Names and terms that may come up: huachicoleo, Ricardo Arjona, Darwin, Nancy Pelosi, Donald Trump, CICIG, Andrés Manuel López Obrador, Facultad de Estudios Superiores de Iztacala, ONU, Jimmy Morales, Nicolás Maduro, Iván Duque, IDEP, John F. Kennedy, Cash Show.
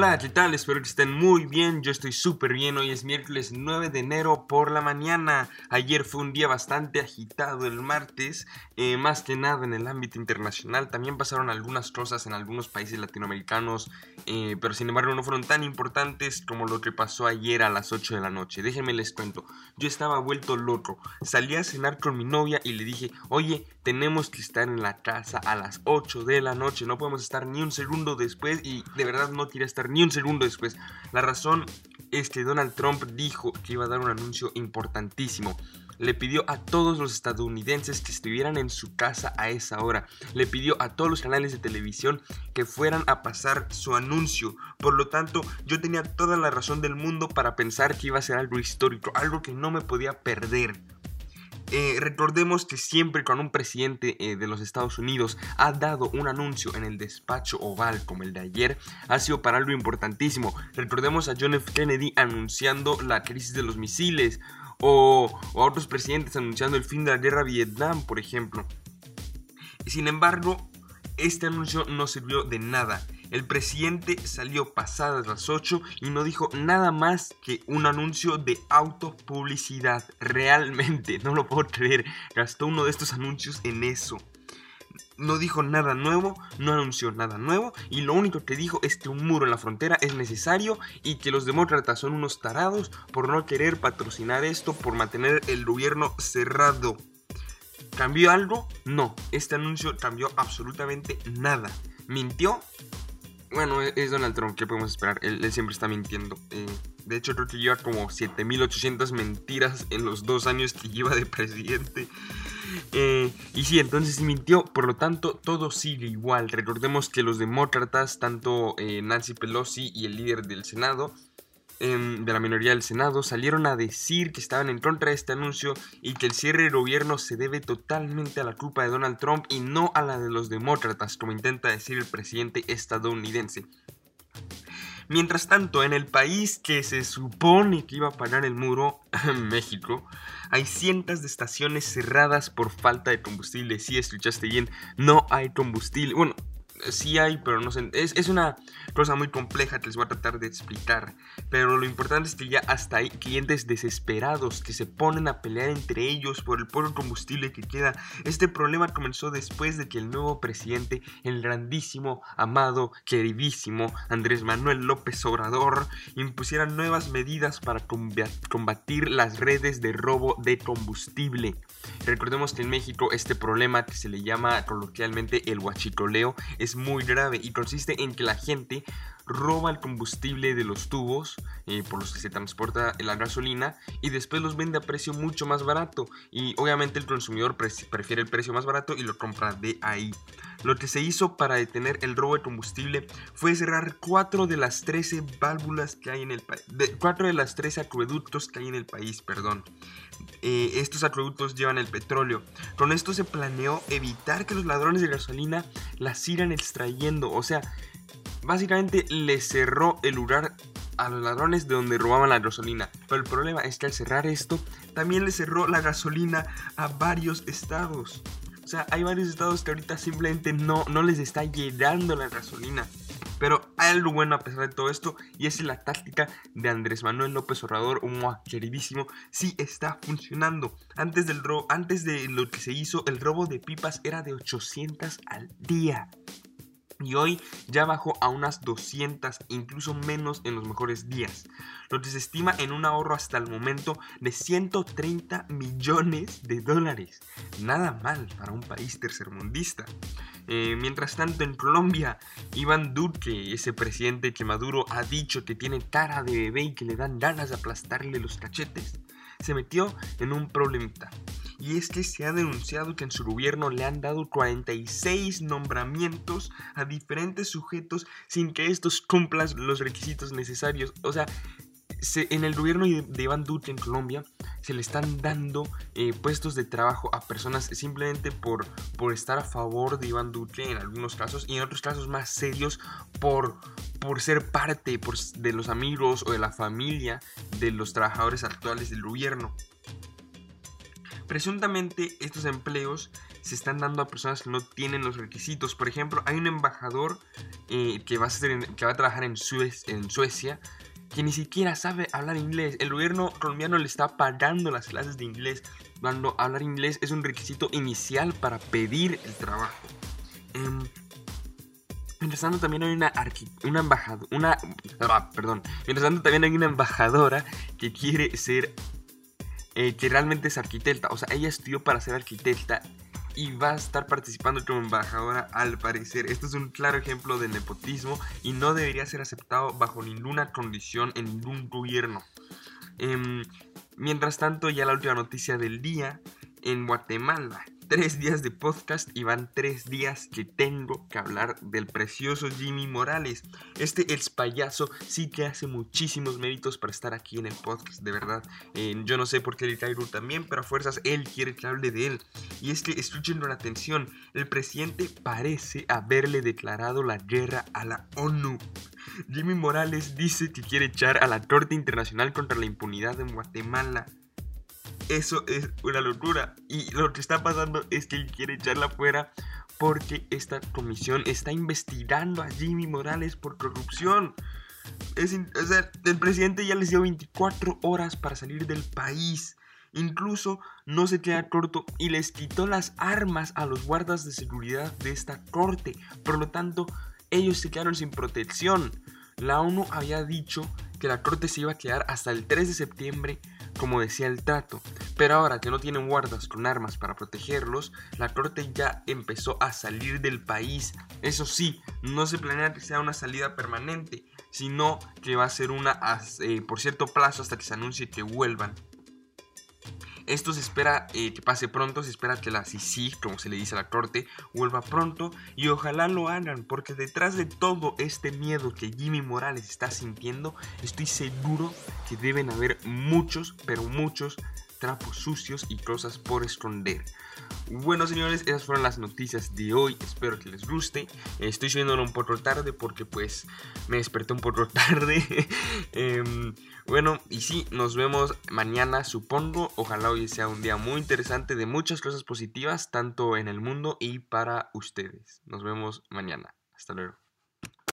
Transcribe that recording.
Hola, ¿qué tal? Espero que estén muy bien, yo estoy súper bien. Hoy es miércoles 9 de enero por la mañana. Ayer fue un día bastante agitado el martes, más que nada en el ámbito internacional. También pasaron algunas cosas en algunos países latinoamericanos, pero sin embargo no fueron tan importantes como lo que pasó ayer a las 8 de la noche. Déjenme les cuento, yo estaba vuelto loco. Salí a cenar con mi novia y le dije, oye, tenemos que estar en la casa a las 8 de la noche. No podemos estar ni un segundo después y de verdad no quería estar ni un segundo después. La razón es que Donald Trump dijo que iba a dar un anuncio importantísimo. Le pidió a todos los estadounidenses que estuvieran en su casa a esa hora. Le pidió a todos los canales de televisión que fueran a pasar su anuncio. Por lo tanto, yo tenía toda la razón del mundo para pensar que iba a ser algo histórico, algo que no me podía perder. Recordemos que siempre cuando un presidente de los Estados Unidos ha dado un anuncio en el despacho oval como el de ayer, ha sido para algo importantísimo. Recordemos a John F. Kennedy anunciando la crisis de los misiles o a otros presidentes anunciando el fin de la guerra de Vietnam, por ejemplo. Sin embargo, este anuncio no sirvió de nada. El presidente salió pasadas las 8 y no dijo nada más que un anuncio de autopublicidad. Realmente, no lo puedo creer, gastó uno de estos anuncios en eso. No dijo nada nuevo, no anunció nada nuevo y lo único que dijo es que un muro en la frontera es necesario y que los demócratas son unos tarados por no querer patrocinar esto, por mantener el gobierno cerrado. ¿Cambió algo? No, este anuncio cambió absolutamente nada. ¿Mintió? Bueno, es Donald Trump, ¿qué podemos esperar? Él siempre está mintiendo. De hecho, creo que lleva como 7.800 mentiras en los 2 años que lleva de presidente. Y sí, entonces mintió. Por lo tanto, todo sigue igual. Recordemos que los demócratas, tanto Nancy Pelosi y el líder del Senado, de la minoría del Senado, salieron a decir que estaban en contra de este anuncio y que el cierre del gobierno se debe totalmente a la culpa de Donald Trump y no a la de los demócratas, como intenta decir el presidente estadounidense. Mientras tanto, en el país que se supone que iba a parar el muro, México, hay cientos de estaciones cerradas por falta de combustible. Sí, escuchaste bien, no hay combustible. Bueno, sí hay, pero no sé, es una cosa muy compleja que les voy a tratar de explicar. Pero lo importante es que ya hasta hay clientes desesperados que se ponen a pelear entre ellos por el poco combustible que queda. Este problema comenzó después de que el nuevo presidente, el grandísimo, amado, queridísimo Andrés Manuel López Obrador, impusiera nuevas medidas para combatir las redes de robo de combustible. Recordemos que en México este problema, que se le llama coloquialmente el huachicoleo, es muy grave y consiste en que la gente roba el combustible de los tubos por los que se transporta la gasolina y después los vende a precio mucho más barato y obviamente el consumidor prefiere el precio más barato y lo compra de ahí. Lo que se hizo para detener el robo de combustible fue cerrar 4 de las 13 válvulas que hay en el país, 4 de las 13 acueductos que hay en el país, perdón. Estos acueductos llevan el petróleo. Con esto se planeó evitar que los ladrones de gasolina la sigan extrayendo, o sea, básicamente le cerró el lugar a los ladrones de donde robaban la gasolina. Pero el problema es que al cerrar esto, también le cerró la gasolina a varios estados. O sea, hay varios estados que ahorita simplemente no les está llegando la gasolina. Pero hay algo bueno a pesar de todo esto, y es la táctica de Andrés Manuel López Obrador, queridísimo, sí está funcionando. Antes de lo que se hizo, el robo de pipas era de 800 al día. Y hoy ya bajó a unas 200, incluso menos en los mejores días. Lo que se estima en un ahorro hasta el momento de 130 millones de dólares. Nada mal para un país tercermundista. Mientras tanto, en Colombia, Iván Duque, ese presidente que Maduro ha dicho que tiene cara de bebé y que le dan ganas de aplastarle los cachetes, se metió en un problemita. Y es que se ha denunciado que en su gobierno le han dado 46 nombramientos a diferentes sujetos sin que estos cumplan los requisitos necesarios. O sea, en el gobierno de Iván Duque en Colombia se le están dando puestos de trabajo a personas simplemente por estar a favor de Iván Duque en algunos casos, y en otros casos más serios por ser parte de los amigos o de la familia de los trabajadores actuales del gobierno. Presuntamente estos empleos se están dando a personas que no tienen los requisitos. Por ejemplo, hay un embajador que va a trabajar en Suecia, que ni siquiera sabe hablar inglés. El gobierno colombiano le está pagando las clases de inglés, cuando hablar inglés es un requisito inicial para pedir el trabajo. Mientras tanto también hay una embajadora que quiere ser, que realmente es arquitecta. O sea, ella estudió para ser arquitecta y va a estar participando como embajadora, al parecer. Esto es un claro ejemplo del nepotismo y no debería ser aceptado bajo ninguna condición en ningún gobierno. Mientras tanto, ya la última noticia del día: en Guatemala, 3 días de podcast y van 3 días que tengo que hablar del precioso Jimmy Morales. Este ex payaso sí que hace muchísimos méritos para estar aquí en el podcast, de verdad. Yo no sé por qué el Cairo también, pero a fuerzas él quiere que hable de él. Y es que, escuchen con atención, el presidente parece haberle declarado la guerra a la ONU. Jimmy Morales dice que quiere echar a la Corte Internacional contra la Impunidad en Guatemala. Eso es una locura, y lo que está pasando es que él quiere echarla fuera porque esta comisión está investigando a Jimmy Morales por corrupción. El presidente ya les dio 24 horas para salir del país. Incluso no se queda corto y les quitó las armas a los guardas de seguridad de esta corte. Por lo tanto, ellos se quedaron sin protección. La ONU había dicho que la corte se iba a quedar hasta el 3 de septiembre, como decía el trato, pero ahora que no tienen guardas con armas para protegerlos, la corte ya empezó a salir del país. Eso sí, no se planea que sea una salida permanente, sino que va a ser una por cierto plazo hasta que se anuncie que vuelvan. Esto se espera que pase pronto, se espera que la CICIG, como se le dice a la corte, vuelva pronto, y ojalá lo hagan, porque detrás de todo este miedo que Jimmy Morales está sintiendo, estoy seguro que deben haber muchos, pero muchos trapos sucios y cosas por esconder. Bueno, señores, esas fueron las noticias de hoy, espero que les guste. Estoy subiéndolo un poco tarde porque pues me desperté un poco tarde. Bueno, y sí, nos vemos mañana, supongo. Ojalá hoy sea un día muy interesante, de muchas cosas positivas, tanto en el mundo y para ustedes. Nos vemos mañana, hasta luego.